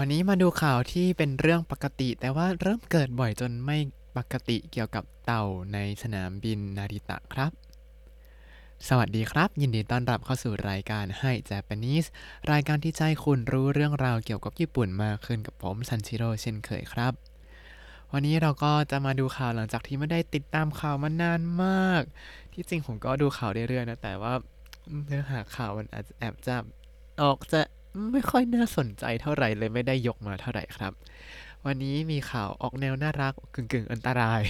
วันนี้มาดูข่าวที่เป็นเรื่องปกติแต่ว่าเริ่มเกิดบ่อยจนไม่ปกติเกี่ยวกับเต่าในสนามบินนาริตะครับสวัสดีครับยินดีต้อนรับเข้าสู่รายการให้ Japanese รายการที่จะให้คุณรู้เรื่องราวเกี่ยวกับญี่ปุ่นมากขึ้นกับผมซันชิโร่เช่นเคยครับวันนี้เราก็จะมาดูข่าวหลังจากที่ไม่ได้ติดตามข่าวมานานมากที่จริงผมก็ดูข่าวเรื่อยๆนะแต่ว่าเนื้อหาข่าวมันอาจจะแอบจับออกจะไม่ค่อยน่าสนใจเท่าไหร่เลยไม่ได้ยกมาเท่าไหร่ครับวันนี้มีข่าวออกแนวน่ารักกึ่งๆอันตราย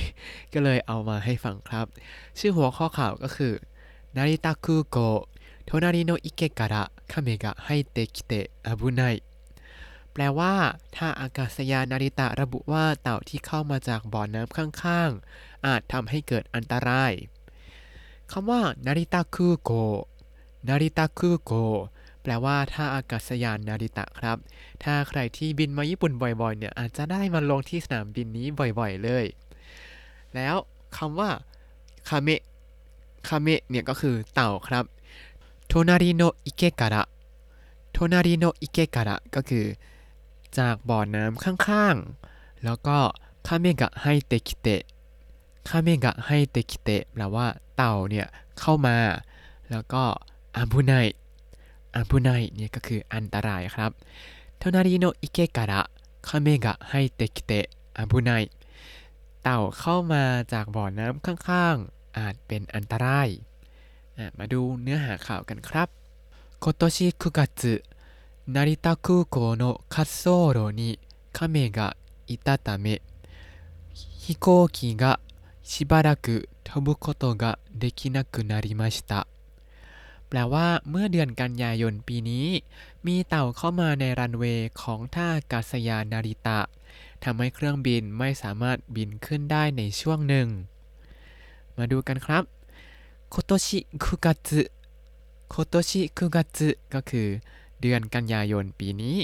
ก็เลยเอามาให้ฟังครับชื่อหัวข้อข่าวก็คือนาริตะคูโกะโทนาริโนะอิเกะからカメが入ってきて危ないแปลว่าถ้าอากาศยานนาริตะระบุว่าเต่าที่เข้ามาจากบ่อน้ำข้างๆอาจทำให้เกิดอันตรายคำว่านาริตะคูโกะนาริตะคูโกะแปลว่าท่าอากาศยานนาริตะครับถ้าใครที่บินมาญี่ปุ่นบ่อยๆเนี่ยอาจจะได้มาลงที่สนามบินนี้บ่อยๆเลยแล้วคำว่าคาเมะเนี่ยก็คือเต่าครับโทนาริโนะอิเกะからโทนาริโนะอิเกะからก็คือจากบ่อน้ำข้างๆแล้วก็คาเมะกะไฮเตะคิเตะคาเมะกะไฮเตะคิเตะแปลว่าเต่าเนี่ยเข้ามาแล้วก็อาบุไนอันบุไนเนี่ยก็คืออันตรายครับโทนาริโนะอิเกะからคาเมะが入ってきてอันบุไนเต่าเข้ามาจากบ่อน้ำข้างๆอาจเป็นอันตรายมาดูเนื้อหาข่าวกันครับ今年9月成田空港の滑走路にカメがいたため飛行機がしばらく飛ぶことができなくなりましたแปลว่าเมื่อเดือนกันยายนปีนี้มีเต่าเข้ามาในรันเวย์ของท่าอากาศยานนาริตะทำให้เครื่องบินไม่สามารถบินขึ้นได้ในช่วงหนึ่งมาดูกันครับโคโตชิคุกะจุโคโตชิคุกะจุก็คือเดือนกันยายนปีนี้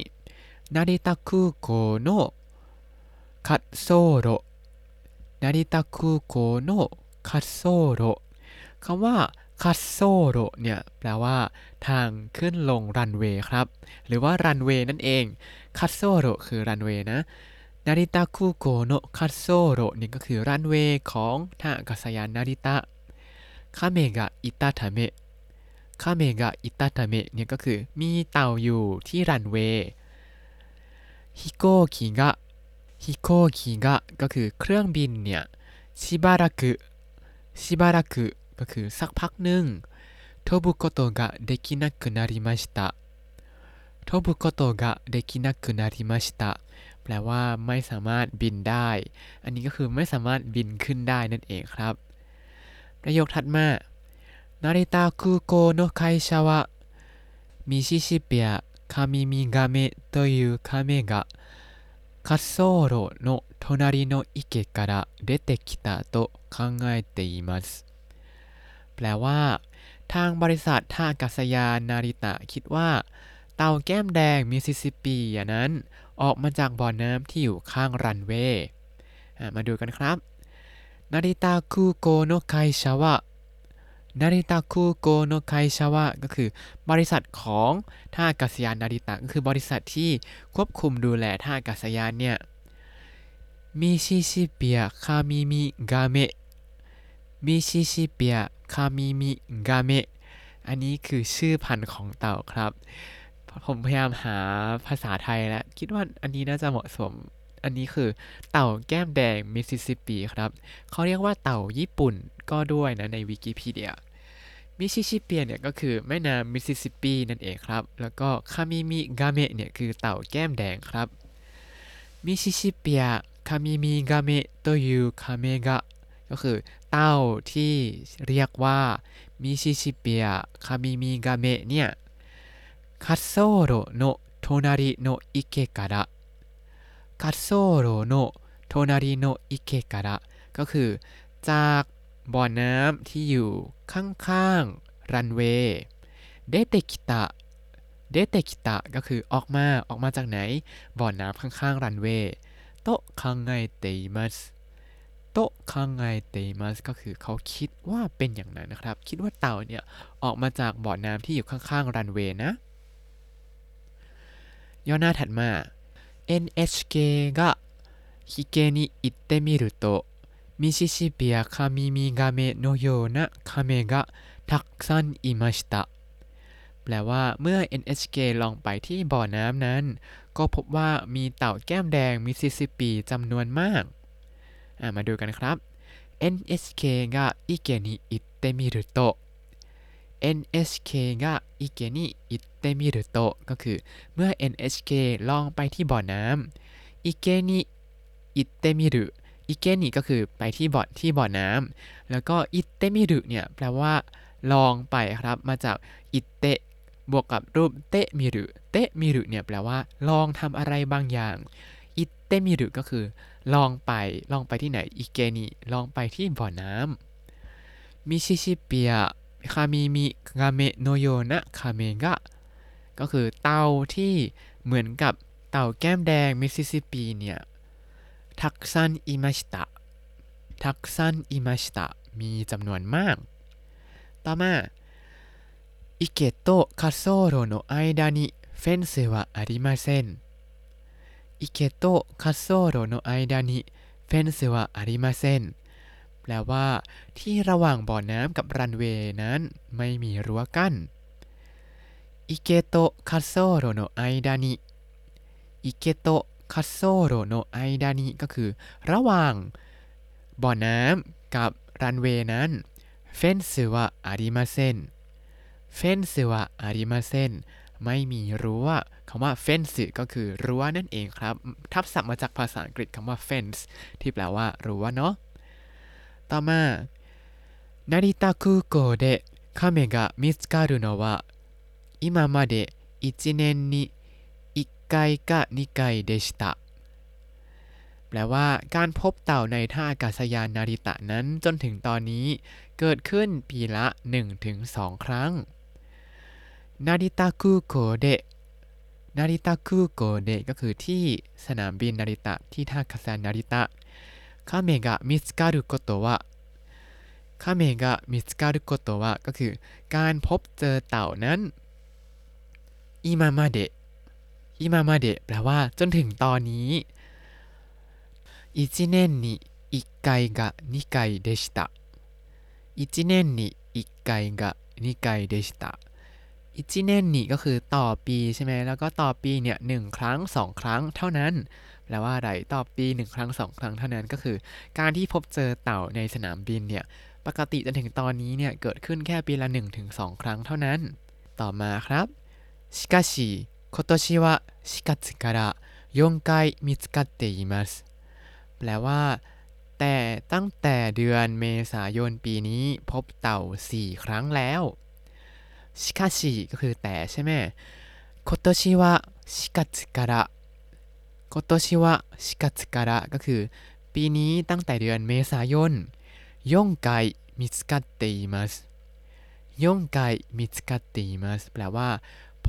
นาริตะคูโกโนะคัตโซโรนาริตะคูโกโนะคัตโซโรคำว่าคัตโซโรเนี่ยแปลว่าทางขึ้นลงรันเวย์ครับหรือว่ารันเวย์นั่นเองคัตโซโรคือรันเวย์นะนาริตะคูโกโนะคัตโซโรนี่ก็คือรันเวย์ของท่าอากาศยานนาริตะคาเมะがいたためคาเมะがいたためเนี่ยก็คือมีเต่าอยู่ที่รันเวย์ฮิโกกิกะก็คือเครื่องบินเนี่ยชิบาระกุก็คือสักพักหนึ่งโทบุโกโตะกะเดคินักุนาริมาชิตะโทบุโกโตะกะเดคินักุนาริมาชิตะแปลว่าไม่สามารถบินได้อันนี้ก็คือไม่สามารถบินขึ้นได้นั่นเองครับประโยคถัดมานาริตะคูโกโนะไคชะวะมิชิชิเปียคามิมิกาเมะโตยูคาเมะกะคัตโซโรโนะโทนาริโนะอิเกะから出てきたと考えていますแปลว่าทางบริษัทท่าอากาศยานนาริตะคิดว่าเต่าแก้มแดงมิสซิสซิปปีนั้นออกมาจากบ่อน้ำที่อยู่ข้างรันเวย์มาดูกันครับนาริตะคูโกโนะไคชะวะนาริตะคูโกโนะไคชะวะก็คือบริษัทของท่าอากาศยานนาริตะก็คือบริษัทที่ควบคุมดูแลท่าอากาศยานเนี่ยมิชิชิเปียคามิมิกาเมะมิชิชิเปียคามิมิกาเมะอันนี้คือชื่อพันธุ์ของเต่าครับผมพยายามหาภาษาไทยแล้วคิดว่าอันนี้น่าจะเหมาะสมอันนี้คือเต่าแก้มแดงมิสซิสซิปปีครับเขาเรียกว่าเต่าญี่ปุ่นก็ด้วยนะในวิกิพีเดียมิชิชิเปียเนี่ยก็คือแม่น้ำมิสซิสซิปปีนั่นเองครับแล้วก็คามิมิกาเมะเนี่ยคือเต่าแก้มแดงครับมิชิชิเปียคามิมิกาเมะโตยูคาเมะกะก็คือเต่าที่เรียกว่ามิชิชิเปียคามิมิกาเมะเนี่ยคัตโซโรโนะโทนาริโนะอิเกะからคัตโซโรโนะโทนาริโนะอิเกะからก็คือจากบ่อน้ำที่อยู่ข้างๆรันเวย์เดเตคิตะเดเตคิตะก็คือออกมาจากไหนบ่อน้ำข้างๆรันเวย์โตคังไงเตอิมัสโตคังไงเตมัสก็คือเขาคิดว่าเป็นอย่างนั้นนะครับคิดว่าเต่าเนี่ยออกมาจากบ่อน้ำที่อยู่ข้างๆรันเวย์นะย่อหน้าถัดมา NHK が引けに行ってみると、Mishishippia Kamigame のようなカメがたくさんいました。แปลว่าเมื่อ NHK ลองไปที่บ่อน้ำนั้นก็พบว่ามีเต่าแก้มแดงมิสซิสซิปปีจำนวนมากมาดูกันครับ NHK が池に行ってみると NHK が池に行ってみるとก็คือเมื่อ NHK ลองไปที่บ่อน้ำ池に行ってみるอิเกนิก็คือไปที่บ่อน้ำแล้วก็อิเตมิรุเนี่ยแปลว่าลองไปครับมาจากอิเตะบวกกับรูปเตมิรุเตมิรุเนี่ยแปลว่าลองทำอะไรบางอย่างอิเตมิรุก็คือลองไปที่ไหนอิเกนิลองไปที่บ่อน้ำมิชิชิเปียคามิมิกาเมโนโยนะคาเมกะก็คือเต่าที่เหมือนกับเต่าแก้มแดงมิสซิสซิปปีเนี่ยたくさんいましたたくさんいましたมีจำนวนมากต่อมา池と滑走路の間にフェンスはありません池と滑走路の間にフェンスはありませんแปลว่าที่ระหว่างบ่อน้ำกับรันเวย์นั้นไม่มีรั้วกั้น池と滑走路の間に池とคาโซโรโนไอดานิก็คือระหว่างบ่อน้ำกับรันเวย์นั้นเฟนซึวะอาริมาเซนเฟนซึวะอาริมาเซนไม่มีรั้วคำว่าเฟนซึก็คือรั้วนั่นเองครับทับศัพท์มาจากภาษาอังกฤษคำว่า fence ที่แปลว่ารั้วเนาะต่อมานาริตะคุโกะเดคาเมะが見つかるのは今まで1年に1回か2回でしたแปลว่าการพบเต่าในท่าอากาศยานนาริตะนั้นจนถึงตอนนี้เกิดขึ้นปีละ 1-2 ครั้งนาริตะคุโกะเดะนาริตะคุโกะเดะก็คือที่สนามบินนาริตะที่ท่าอากาศยานนาริตะคาเมะが見つかることはคาเมะが見つかることはก็คือการพบเจอเต่านั้นอิมามาเดะอิมามาเดะแปลว่าจนถึงตอนนี้1年に1回が2回でした1年に1回が2回でした1年にก็คือต่อปีใช่ไหมแล้วก็ต่อปีเนี่ย1ครั้ง2ครั้งเท่านั้นแปลว่าอะไรต่อปี1ครั้ง2ครั้งเท่านั้นก็คือการที่พบเจอเต่าในสนามบินเนี่ยปกติจนถึงตอนนี้เนี่ยเกิดขึ้นแค่ปีละ 1-2 ครั้งเท่านั้นต่อมาครับしかし今年は4月から4回見つかっていますแปลว่าแต่ตั้งแต่เดือนเมษายนปีนี้พบเต่า4ครั้งแล้วしかしก็คือแต่ใช่ไหม今年は4月から今年は4月からก็คือปีนี้ตั้งแต่เดือนเมษายน4回見つかっています4回見つかっていますแปลว่า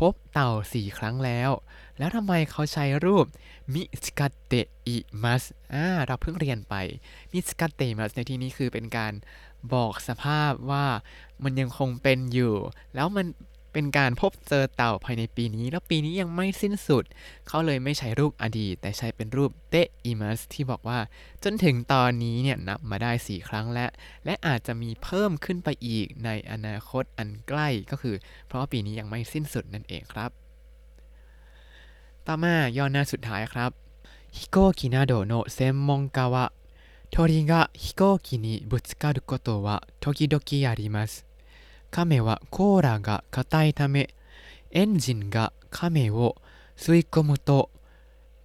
พบเต่า4ครั้งแล้วแล้วทำไมเขาใช้รูปมิสกัตเตอิมัสเราเพิ่งเรียนไปมิสกัตเตอิมัสในที่นี้คือเป็นการบอกสภาพว่ามันยังคงเป็นอยู่แล้วมันเป็นการพบเจอเต่าภายในปีนี้แล้วปีนี้ยังไม่สิ้นสุดเขาเลยไม่ใช้รูปอดีตแต่ใช้เป็นรูปเตอิมัสที่บอกว่าจนถึงตอนนี้เนี่ยนับมาได้4ครั้งแล้วและอาจจะมีเพิ่มขึ้นไปอีกในอนาคตอันใกล้ก็คือเพราะว่าปีนี้ยังไม่สิ้นสุดนั่นเองครับต่อมาย่อหน้าสุดท้ายครับฮิโกกินาโดโนะเซมมอนกาวะโทริกะฮิโกกินิบุตสึการุโกโตะวะโทกิโดกิอาริมัส亀は甲羅が硬いためエンジンが亀を吸い込むと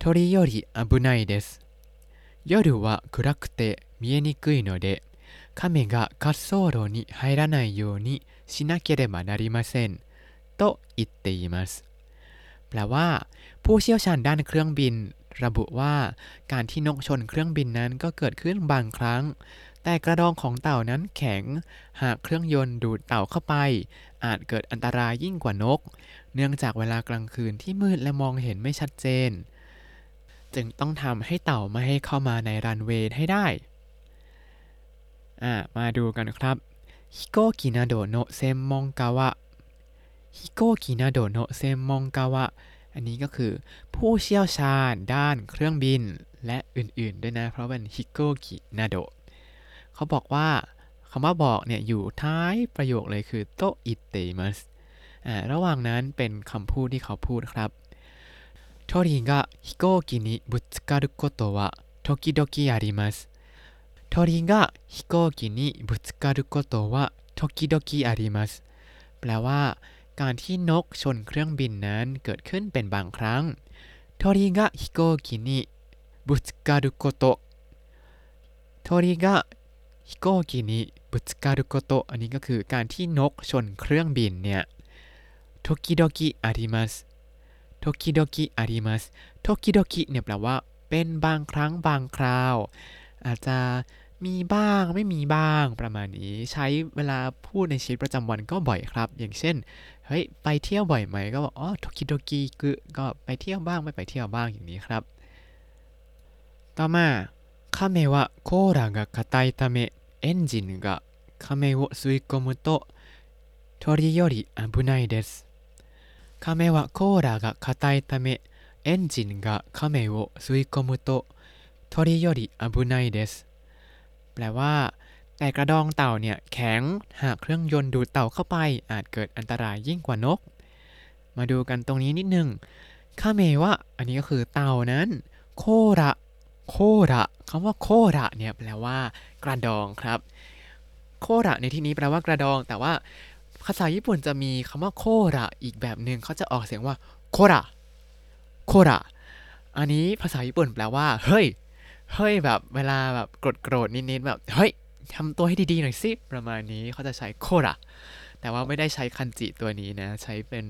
鳥より危ないです夜は暗くて見えにくいので亀が滑走路に入らないようにしなければなりませんと言っていますแปลว่าผู้เชี่ยวชาญด้านเครื่องบินระบุว่าการที่นกชนเครื่องบินนั้นก็เกิดขึ้นบางครั้งแต่กระดองของเต่านั้นแข็งหากเครื่องยนต์ดูดเต่าเข้าไปอาจเกิดอันตรายยิ่งกว่านกเนื่องจากเวลากลางคืนที่มืดและมองเห็นไม่ชัดเจนจึงต้องทำให้เต่าไม่ให้เข้ามาในรันเวย์ให้ได้มาดูกันครับฮิโกกินาโดโนะเซมมอนกาวะฮิโกกินาโดโนะเซมมอนกาวะ อันนี้ก็คือผู้เชี่ยวชาญด้านเครื่องบินและอื่นๆด้วยนะเพราะเป็นฮิโกกินาโดะเขาบอกว่าคำว่าบอกเนี่ยอยู่ท้ายประโยคเลยคือโตอิเตมัสระหว่างนั้นเป็นคำพูดที่เขาพูดครับโทริが飛行機にぶつかることは時々ありますโทริが飛行機にぶつかることは時々ありますแปลว่าการที่นกชนเครื่องบินนั้นเกิดขึ้นเป็นบางครั้งโทริが飛行機にぶつかることโทริが飛行機にぶつかることอันนี้ก็คือการที่นกชนเครื่องบินเนี่ย時々ありますโทคิโดกิอาริมัสโทคิโดกิเนี่ยแปลว่าเป็นบางครั้งบางคราวอาจจะมีบ้างไม่มีบ้างประมาณนี้ใช้เวลาพูดในชีวิตประจำวันก็บ่อยครับอย่างเช่นเฮ้ยไปเที่ยวบ่อยไหมก็บอกอ๋อโทคิโดกิก็ไปเที่ยวบ้างไม่ไปเที่ยวบ้างอย่างนี้ครับต่อมาคาเมะวะโคราะกะไตตะเมะเอนจินกะคาเมะโอซุยโกมุโตะโทริโยริอันบุไนเดสカメはコーラが硬いため、エンジンがカメを吸い込むと鳥より危ないです。แปลว่าแต่กระดองเต่าเนี่ยแข็งหากเครื่องยนต์ดูดเต่าเข้าไปอาจเกิดอันตรายยิ่งกว่านกมาดูกันตรงนี้นิดนึงคาเมวะอันนี้ก็คือเต่านั้นโคระโคระคำว่าโคระเนี่ยแปลว่ากระดองครับโคระในที่นี้แปลว่ากระดองแต่ว่าภาษาญี่ปุ่นจะมีคำว่าโคระอีกแบบหนึ่งเขาจะออกเสียงว่าโคระโคระอันนี้ภาษาญี่ปุ่นแปลว่าเฮ้ยเฮ้ยแบบเวลาแบบโกรธๆนิดๆแบบเฮ้ยทำตัวให้ดีๆหน่อยสิประมาณนี้เขาจะใช้โคระแต่ว่าไม่ได้ใช้คันจิตัวนี้นะใช้เป็น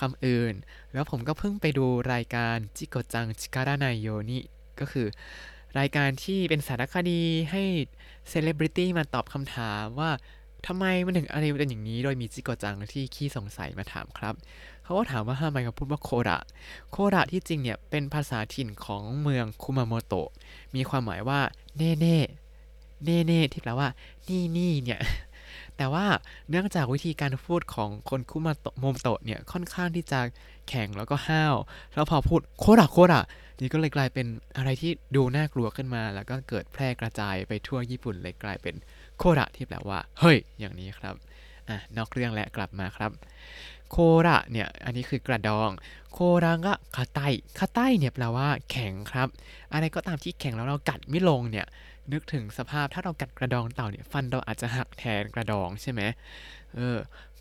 คำอื่นแล้วผมก็เพิ่งไปดูรายการจิโกจังจิการะไนโยนิก็คือรายการที่เป็นสารคดีให้เซเลบริตี้มาตอบคำถามว่าทำไมมันถึงอะไรเป็นอย่างนี้โดยมีจิโกจังที่ขี้สงสัยมาถามครับเขาก็ถามว่าทำไมเขาพูดว่าโคระโคระที่จริงเนี่ยเป็นภาษาถิ่นของเมืองคุมาโมโตะมีความหมายว่าเน่เน่เน่เน่ที่แปลว่านี่นี่เนี่ยแต่ว่าเนื่องจากวิธีการพูดของคนคุมาโมโตะเนี่ยค่อนข้างที่จะแข็งแล้วก็ห้าวแล้วพอพูดโคระโคระนี่ก็เลยกลายเป็นอะไรที่ดูน่ากลัวขึ้นมาแล้วก็เกิดแพร่กระจายไปทั่วญี่ปุ่นเลยกลายเป็นโคระที่แปลว่าเฮ้ยอย่างนี้ครับนอกเรื่องและกลับมาครับโคระเนี่ยอันนี้คือกระดองโครังกะคาไตคาไตเนี่ยแปลว่าแข็งครับอะไรก็ตามที่แข็งแล้วเรากัดไม่ลงเนี่ยนึกถึงสภาพถ้าเรากัดกระดองเต่าเนี่ยฟันเราอาจจะหักแทนกระดองใช่ไหม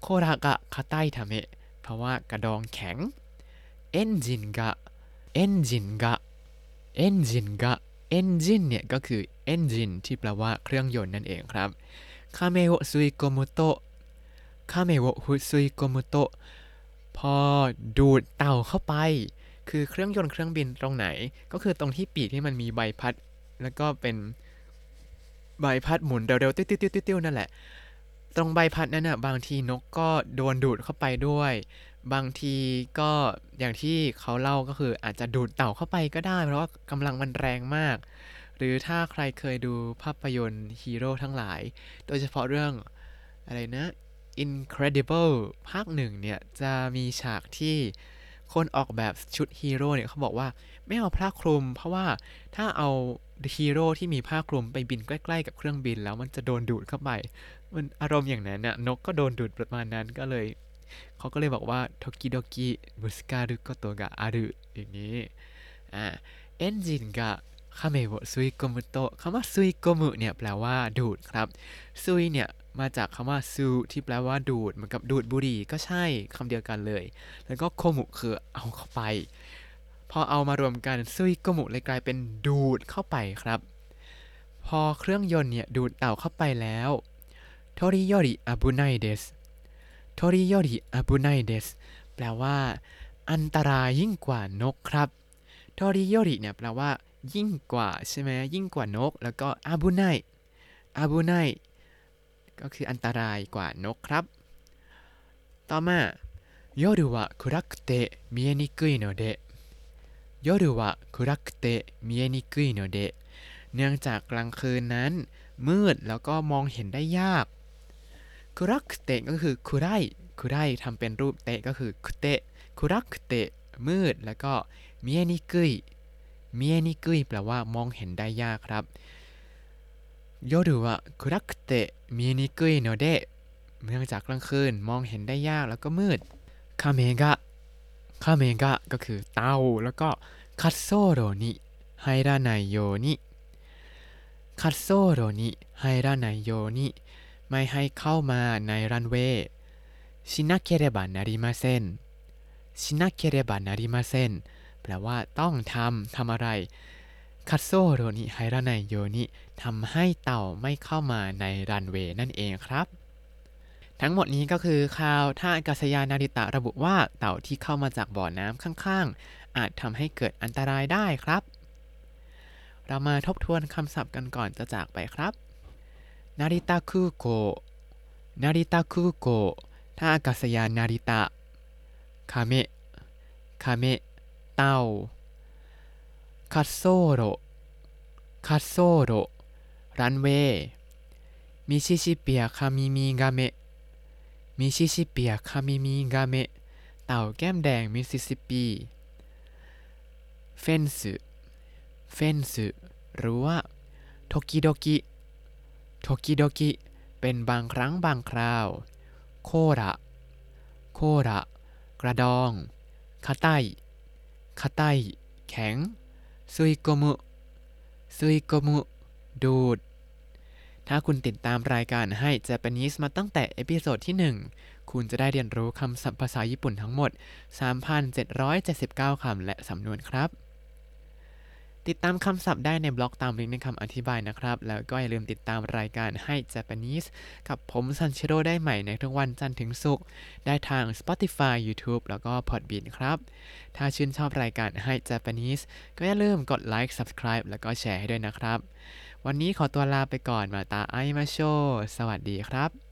โครังกะคาไตทำให้เพราะว่ากระดองแข็งเอนจินกะengine เนี่ยก็คือ engine ที่แปลว่าเครื่องยนต์นั่นเองครับ Kame wo suikomoto Kame wo suikomoto พอดูดเต่าเข้าไปคือเครื่องยนต์เครื่องบินตรงไหนก็คือตรงที่ปีกที่มันมีใบพัดแล้วก็เป็นใบพัดหมุนเร็วๆติ้วๆๆๆนั่นแหละตรงใบพัดนั้นน่ะบางทีนกก็โดนดูดเข้าไปด้วยบางทีก็อย่างที่เขาเล่าก็คืออาจจะดูดเต่าเข้าไปก็ได้เพราะว่ากำลังมันแรงมากหรือถ้าใครเคยดูภาพยนตร์ฮีโร่ทั้งหลายโดยเฉพาะเรื่องอะไรนะ Incredible ภาคหนึ่งเนี่ยจะมีฉากที่คนออกแบบชุดฮีโร่เนี่ยเขาบอกว่าไม่เอาผ้าคลุมเพราะว่าถ้าเอาฮีโร่ที่มีผ้าคลุมไปบินใกล้ๆกับเครื่องบินแล้วมันจะโดนดูดเข้าไปมันอารมณ์อย่างนั้นน่ะนกก็โดนดูดประมาณนั้นก็เลยเขาก็เลยบอกว่าโทกิโดกิบุสการุโกโตกะอารุอย่างนี้เอนจินกะคาเมโวซุยโกมุโตะคำว่าซุยโกมุเนี่ยแปลว่าดูดครับซุยเนี่ยมาจากคำว่าซูที่แปลว่าดูดเหมือนกับดูดบุหรี่ก็ใช่คำเดียวกันเลยแล้วก็โกมุคือเอาเข้าไปพอเอามารวมกันซุยโกมุเลยกลายเป็นดูดเข้าไปครับพอเครื่องยนต์เนี่ยดูดเต่าเข้าไปแล้วโทริโยริอาบุไนเดสโทริโยริอาบุไนเดสแปลว่าอันตรายยิ่งกว่านกครับโทริโยริเนี่ยแปลว่ายิ่งกว่าใช่ไหมยิ่งกว่านกแล้วก็อาบุไนอาบุไนก็คืออันตรายกว่านกครับต่อมาโยรุวะคุรักเตะมีเอนิคุยโนเดะโยรุวะคุรักเตะมีเอนิคุยโนเดะเนื่องจากกลางคืนนั้นมืดแล้วก็มองเห็นได้ยากคุรักเตะก็คือคุไรทำเป็นรูปเตะก็คือคุเตะคุรักเตะ มืดแล้วก็เมียนิกุยแปลว่ามองเห็นได้ยากครับโยรุวะคุรักเตะเมียนิกุยโนเดะเนื่องจากกลางคืนมองเห็นได้ยากแล้วก็มืดคาเมกะก็คือเตาแล้วก็คัตโซโรนิไฮราไนโยนิไม่ให้เข้ามาในรันเวย์ชินาเคเรบะนาริมาเซ็นแปลว่าต้องทำอะไรคัตโซโรนิไฮราไนโยนิทำให้เต่าไม่เข้ามาในรันเวย์นั่นเองครับทั้งหมดนี้ก็คือข่าวท่าอากาศยานนาริตะระบุว่าเต่าที่เข้ามาจากบ่อน้ำข้างๆอาจทำให้เกิดอันตรายได้ครับเรามาทบทวนคำศัพท์กันก่อนจะจากไปครับนาริตะคุโกะท่าอากาศยานนาริตะคาเมะเต่าคัตโซโรรันเวย์Mishishippia Kamigameเต่าแก้มแดงมิสซิสซิปปีเฟนซ์รั้วโทกิโดกิเป็นบางครั้งบางคราวโคระกระดองคาไตแข็งซุยโกมุดูดถ้าคุณติดตามรายการให้ Japanese มาตั้งแต่เอพิโซดที่1คุณจะได้เรียนรู้คำศัพท์ภาษาญี่ปุ่นทั้งหมด 3,779 คำและสำนวนครับติดตามคำศัพท์ได้ในบล็อกตามลิงก์ในคำอธิบายนะครับแล้วก็อย่าลืมติดตามรายการให้ Japanese กับผมซันชิโร่ได้ใหม่ในทุกวันจันทร์ถึงศุกร์ได้ทาง Spotify YouTube แล้วก็ Podbean ครับถ้าชื่นชอบรายการให้ Japanese ก็อย่าลืมกดไลค์ Subscribe แล้วก็แชร์ให้ด้วยนะครับวันนี้ขอตัวลาไปก่อนมาตาไอมาโชสวัสดีครับ